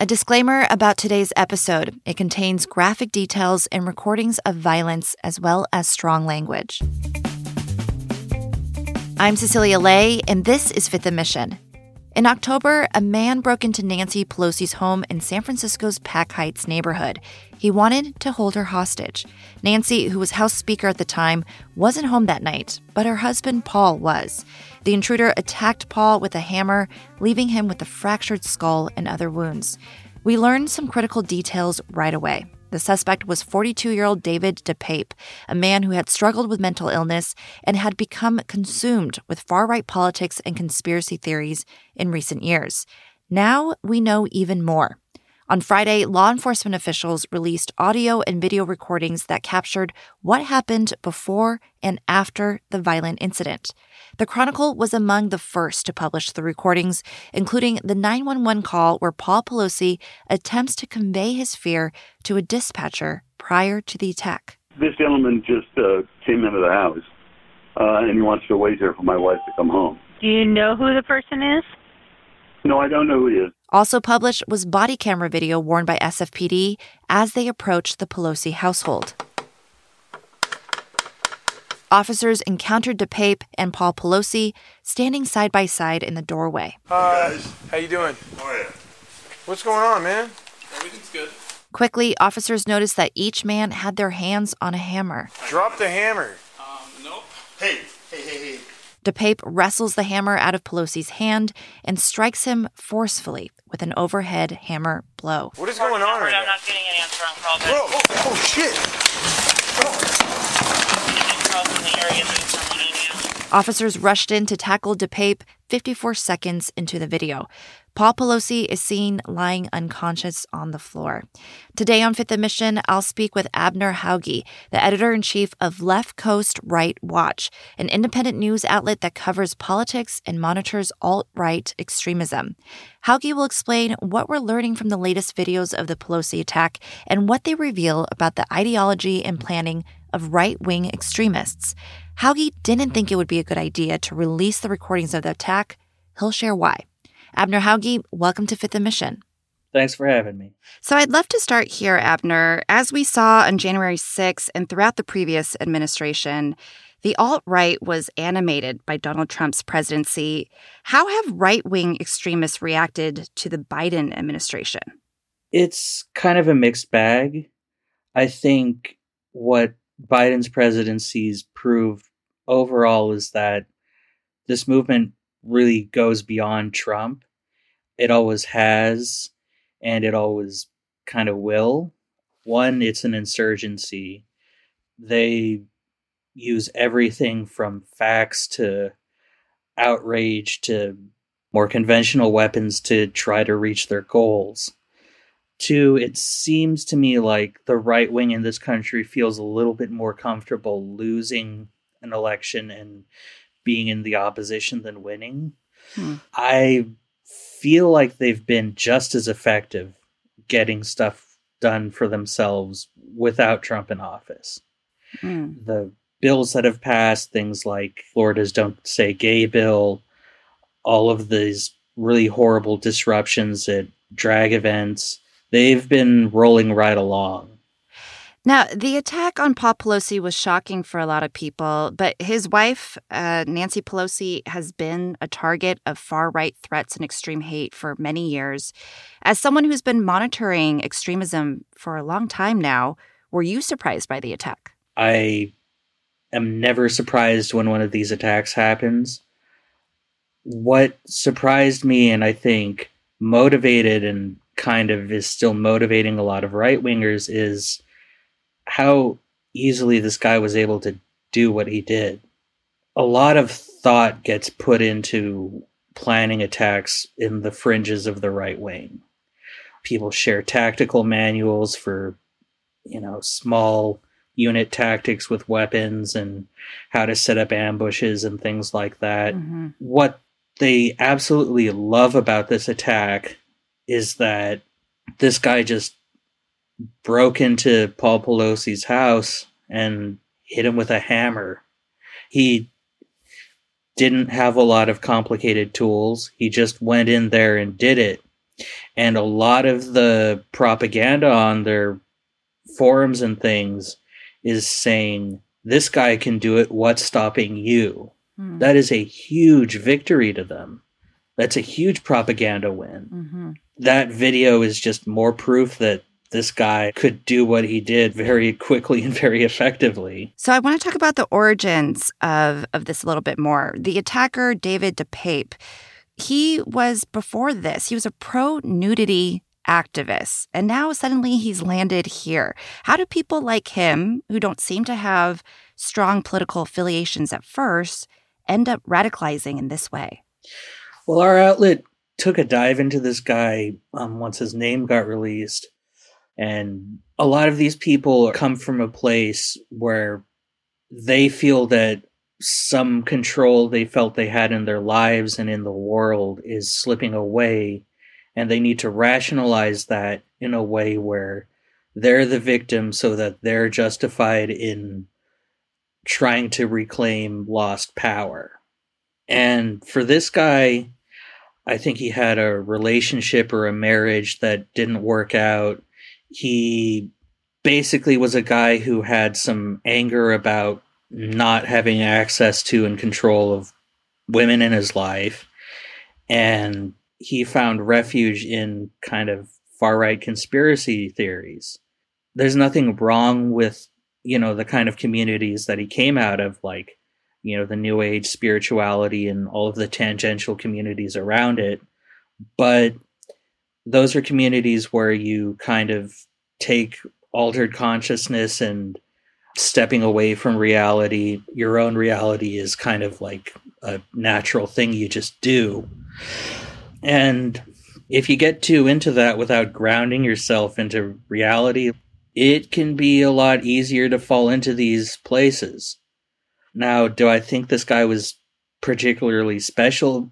A disclaimer about today's episode. It contains graphic details and recordings of violence as well as strong language. I'm Cecilia Lay, and this is Fifth Emission. In October, a man broke into Nancy Pelosi's home in San Francisco's Pack Heights neighborhood. He wanted to hold her hostage. Nancy, who was House Speaker at the time, wasn't home that night, but her husband Paul was. The intruder attacked Paul with a hammer, leaving him with a fractured skull and other wounds. We learned some critical details right away. The suspect was 42-year-old David DePape, a man who had struggled with mental illness and had become consumed with far-right politics and conspiracy theories in recent years. Now we know even more. On Friday, law enforcement officials released audio and video recordings that captured what happened before and after the violent incident. The Chronicle was among the first to publish the recordings, including the 911 call where Paul Pelosi attempts to convey his fear to a dispatcher prior to the attack. This gentleman just came into the house, and he wants to wait here for my wife to come home. Do you know who the person is? No, I don't know who he is. Also published was body camera video worn by SFPD as they approached the Pelosi household. Officers encountered DePape and Paul Pelosi standing side by side in the doorway. Hi, guys. How you doing? How are you? What's going on, man? Everything's good. Quickly, officers noticed that each man had their hands on a hammer. Drop the hammer. Nope. Hey. DePape wrestles the hammer out of Pelosi's hand and strikes him forcefully with an overhead hammer blow. What is going on right now? I'm not getting any answer on call. Whoa. Oh, shit. Officers rushed in to tackle DePape 54 seconds into the video. Paul Pelosi is seen lying unconscious on the floor. Today on Fifth Emission, I'll speak with Abner Hauge, the editor-in-chief of Left Coast Right Watch, an independent news outlet that covers politics and monitors alt-right extremism. Hauge will explain what we're learning from the latest videos of the Pelosi attack and what they reveal about the ideology and planning of right-wing extremists. Hauge didn't think it would be a good idea to release the recordings of the attack. He'll share why. Abner Hauge, welcome to Fifth Emission. Thanks for having me. So I'd love to start here, Abner. As we saw on January 6th and throughout the previous administration, the alt-right was animated by Donald Trump's presidency. How have right-wing extremists reacted to the Biden administration? It's kind of a mixed bag. I think what Biden's presidencies proved overall is that this movement really goes beyond Trump. It always has, and it always kind of will. One, it's an insurgency. They use everything from facts to outrage to more conventional weapons to try to reach their goals. Two, it seems to me like the right wing in this country feels a little bit more comfortable losing an election and being in the opposition than winning. I feel like they've been just as effective getting stuff done for themselves without Trump in office. The bills that have passed, things like Florida's Don't Say Gay bill, all of these really horrible disruptions at drag events, they've been rolling right along. Now, the attack on Paul Pelosi was shocking for a lot of people, but his wife, Nancy Pelosi, has been a target of far-right threats and extreme hate for many years. As someone who's been monitoring extremism for a long time now, were you surprised by the attack? I am never surprised when one of these attacks happens. What surprised me, and I think motivated and kind of is still motivating a lot of right-wingers, is how easily this guy was able to do what he did. A lot of thought gets put into planning attacks in the fringes of the right wing. People share tactical manuals for, small unit tactics with weapons and how to set up ambushes and things like that. Mm-hmm. What they absolutely love about this attack is that this guy just broke into Paul Pelosi's house and hit him with a hammer. He didn't have a lot of complicated tools. He just went in there and did it. And a lot of the propaganda on their forums and things is saying, this guy can do it. What's stopping you? Mm. That is a huge victory to them. That's a huge propaganda win. Mm-hmm. That video is just more proof that this guy could do what he did very quickly and very effectively. So I want to talk about the origins of this a little bit more. The attacker, David DePape, he was, before this, he was a pro-nudity activist. And now suddenly he's landed here. How do people like him, who don't seem to have strong political affiliations at first, end up radicalizing in this way? Well, our outlet took a dive into this guy once his name got released. And a lot of these people come from a place where they feel that some control they felt they had in their lives and in the world is slipping away. And they need to rationalize that in a way where they're the victim so that they're justified in trying to reclaim lost power. And for this guy, I think he had a relationship or a marriage that didn't work out. He basically was a guy who had some anger about not having access to and control of women in his life. And he found refuge in kind of far-right conspiracy theories. There's nothing wrong with, you know, the kind of communities that he came out of, like, you know, the New Age spirituality and all of the tangential communities around it. But those are communities where you kind of take altered consciousness and stepping away from reality. Your own reality is kind of like a natural thing you just do. And if you get too into that without grounding yourself into reality, it can be a lot easier to fall into these places. Now, do I think this guy was particularly special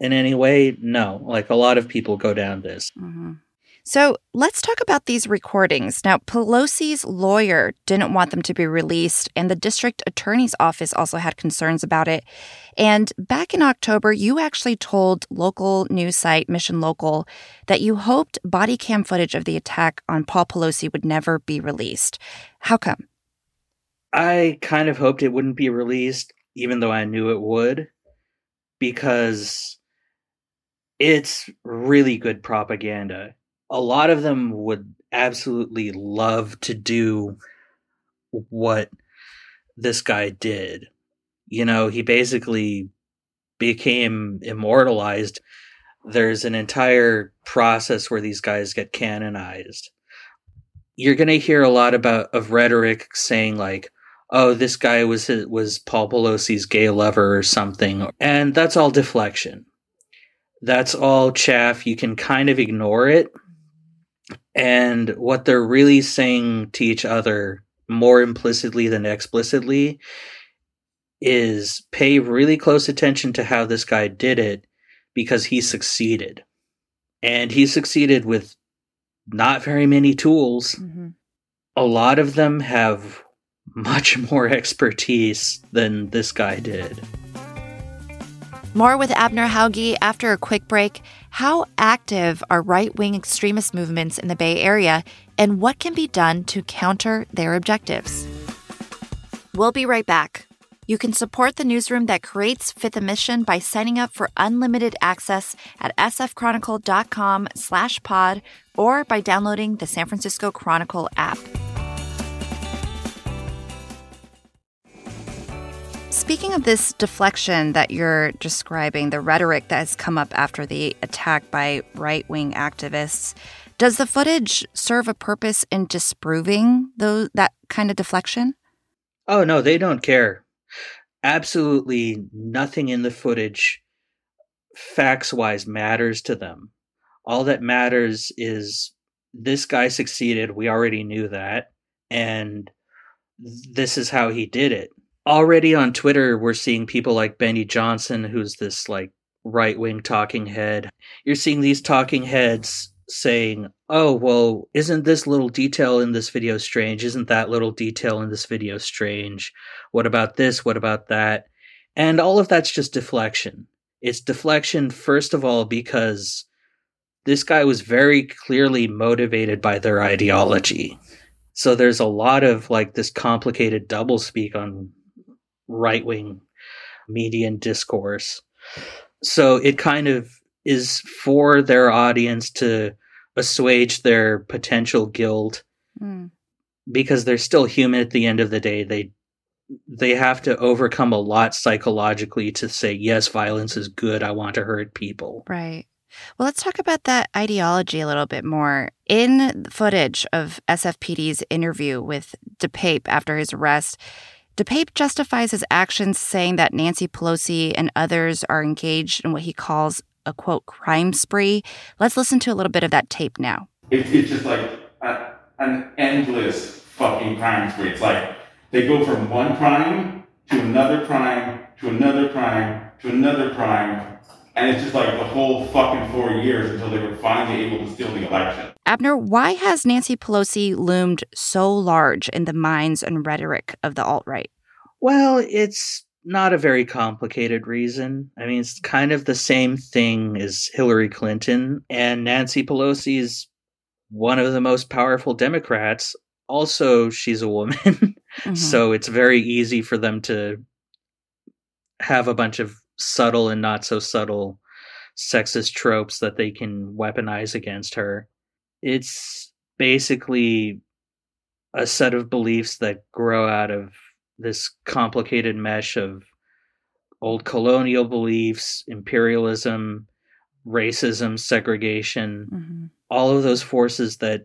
in any way? No. Like, a lot of people go down this. Mm-hmm. So let's talk about these recordings. Now, Pelosi's lawyer didn't want them to be released, and the district attorney's office also had concerns about it. And back in October, you actually told local news site Mission Local that you hoped body cam footage of the attack on Paul Pelosi would never be released. How come? I kind of hoped it wouldn't be released, even though I knew it would, because it's really good propaganda. A lot of them would absolutely love to do what this guy did. You know, he basically became immortalized. There's an entire process where these guys get canonized. You're going to hear a lot of rhetoric saying, like, oh, this guy was Paul Pelosi's gay lover or something. And that's all deflection. That's all chaff. You can kind of ignore it. And what they're really saying to each other more implicitly than explicitly is pay really close attention to how this guy did it, because he succeeded. And he succeeded with not very many tools. Mm-hmm. A lot of them have much more expertise than this guy did. More with Abner Hauge after a quick break. How active are right-wing extremist movements in the Bay Area, and what can be done to counter their objectives? We'll be right back. You can support the newsroom that creates Fifth Emission by signing up for unlimited access at sfchronicle.com/pod or by downloading the San Francisco Chronicle app. Speaking of this deflection that you're describing, the rhetoric that has come up after the attack by right-wing activists, does the footage serve a purpose in disproving that kind of deflection? Oh, no, they don't care. Absolutely nothing in the footage, facts-wise, matters to them. All that matters is this guy succeeded. We already knew that. And this is how he did it. Already on Twitter, we're seeing people like Benny Johnson, who's this like right-wing talking head. You're seeing these talking heads saying, oh, well, isn't this little detail in this video strange? Isn't that little detail in this video strange? What about this? What about that? And all of that's just deflection. It's deflection, first of all, because This guy was very clearly motivated by their ideology. So there's a lot of like this complicated doublespeak on right-wing media and discourse. So it kind of is for their audience to assuage their potential guilt because they're still human at the end of the day. They have to overcome a lot psychologically to say, yes, violence is good. I want to hurt people. Right. Well, let's talk about that ideology a little bit more. In footage of SFPD's interview with DePape after his arrest, DePape justifies his actions saying that Nancy Pelosi and others are engaged in what he calls a, quote, crime spree. Let's listen to a little bit of that tape now. It's just like an endless fucking crime spree. It's like they go from one crime to another crime to another crime to another crime. And it's just like the whole fucking 4 years until they were finally able to steal the election. Abner, why has Nancy Pelosi loomed so large in the minds and rhetoric of the alt-right? Well, it's not a very complicated reason. I mean, it's kind of the same thing as Hillary Clinton. And Nancy Pelosi is one of the most powerful Democrats. Also, she's a woman. Mm-hmm. So it's very easy for them to have a bunch of subtle and not so subtle sexist tropes that they can weaponize against her. It's basically a set of beliefs that grow out of this complicated mesh of old colonial beliefs, imperialism, racism, segregation, mm-hmm. all of those forces that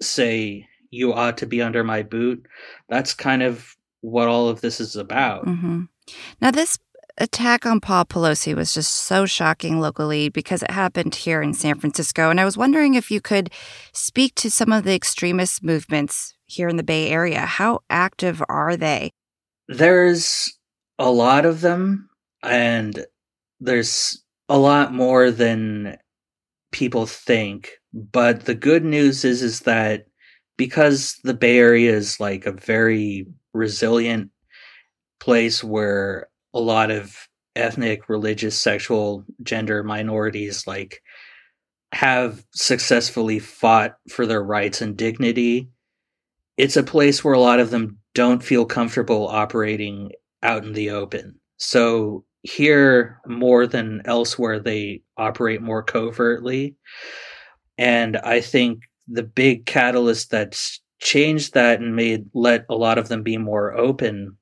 say you ought to be under my boot. That's kind of what all of this is about. Mm-hmm. Now, this attack on Paul Pelosi was just so shocking locally because it happened here in San Francisco. And I was wondering if you could speak to some of the extremist movements here in the Bay Area. How active are they? There's a lot of them, and there's a lot more than people think. But the good news is that because the Bay Area is like a very resilient place where a lot of ethnic, religious, sexual, gender minorities like have successfully fought for their rights and dignity. It's a place where a lot of them don't feel comfortable operating out in the open. So here, more than elsewhere, they operate more covertly. And I think the big catalyst that's changed that and let a lot of them be more open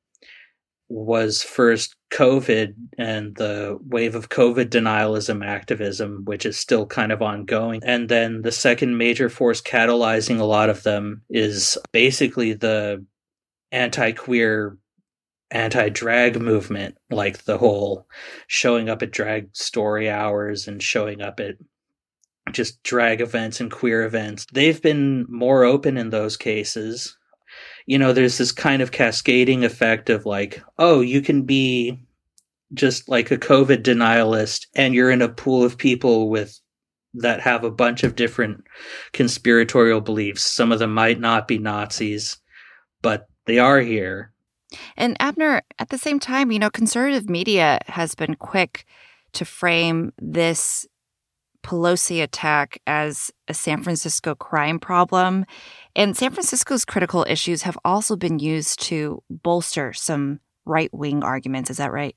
was first COVID and the wave of COVID denialism activism, which is still kind of ongoing. And then the second major force catalyzing a lot of them is basically the anti-queer, anti-drag movement, like the whole showing up at drag story hours and showing up at just drag events and queer events. They've been more open in those cases. You know, there's this kind of cascading effect of like, oh, you can be just like a COVID denialist and you're in a pool of people that have a bunch of different conspiratorial beliefs. Some of them might not be Nazis, but they are here. And Abner, at the same time, you know, conservative media has been quick to frame this Pelosi attack as a San Francisco crime problem. And San Francisco's critical issues have also been used to bolster some right-wing arguments. Is that right?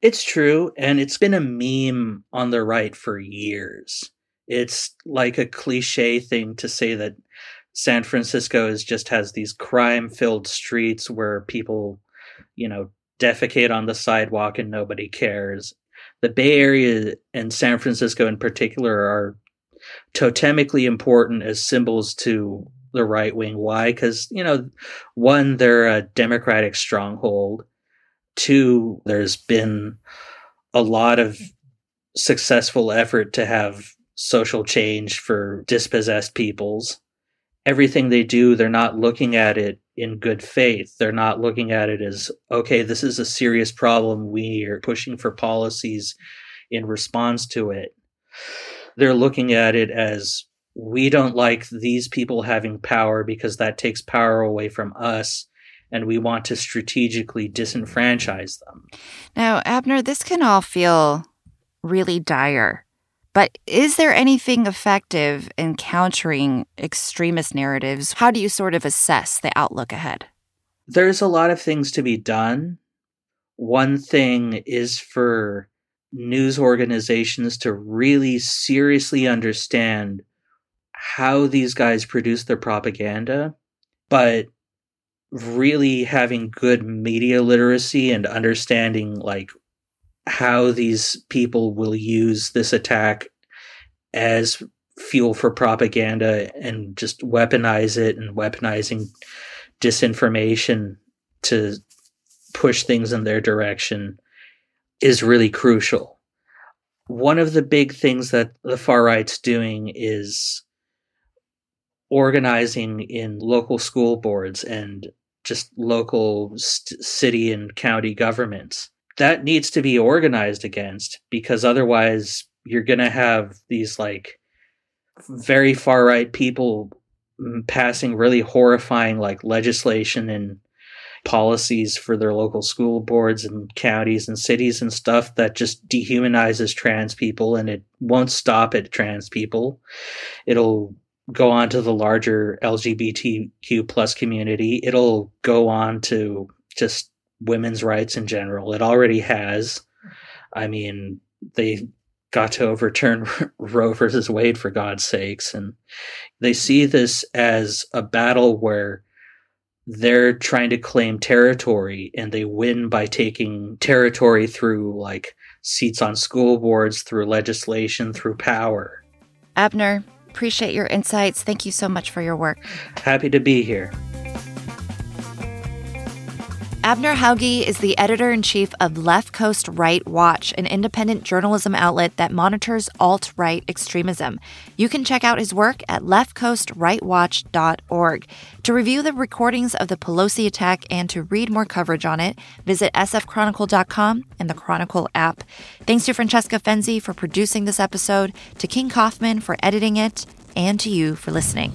It's true. And it's been a meme on the right for years. It's like a cliche thing to say that San Francisco just has these crime-filled streets where people, you know, defecate on the sidewalk and nobody cares. The Bay Area and San Francisco in particular are totemically important as symbols to the right wing. Why? Because, you know, one, they're a Democratic stronghold. Two, there's been a lot of successful effort to have social change for dispossessed peoples. Everything they do, they're not looking at it in good faith. They're not looking at it as, okay, this is a serious problem. We are pushing for policies in response to it. They're looking at it as, we don't like these people having power because that takes power away from us, and we want to strategically disenfranchise them. Now, Abner, this can all feel really dire. But is there anything effective in countering extremist narratives? How do you sort of assess the outlook ahead? There's a lot of things to be done. One thing is for news organizations to really seriously understand how these guys produce their propaganda, but really having good media literacy and understanding like how these people will use this attack as fuel for propaganda and just weaponize it and weaponizing disinformation to push things in their direction is really crucial. One of the big things that the far right's doing is organizing in local school boards and just local city and county governments. That needs to be organized against, because otherwise you're going to have these like very far right people passing really horrifying like legislation and policies for their local school boards and counties and cities and stuff that just dehumanizes trans people, and it won't stop at trans people. It'll go on to the larger LGBTQ plus community. It'll go on to just women's rights in general. It already has. I mean, they got to overturn Roe versus Wade, for God's sakes. And they see this as a battle where they're trying to claim territory, and they win by taking territory through like seats on school boards, through legislation, through power. Abner, appreciate your insights. Thank you so much for your work. Happy to be here. Abner Hauge is the editor-in-chief of Left Coast Right Watch, an independent journalism outlet that monitors alt-right extremism. You can check out his work at leftcoastrightwatch.org. To review the recordings of the Pelosi attack and to read more coverage on it, visit sfchronicle.com and the Chronicle app. Thanks to Francesca Fenzi for producing this episode, to King Kaufman for editing it, and to you for listening.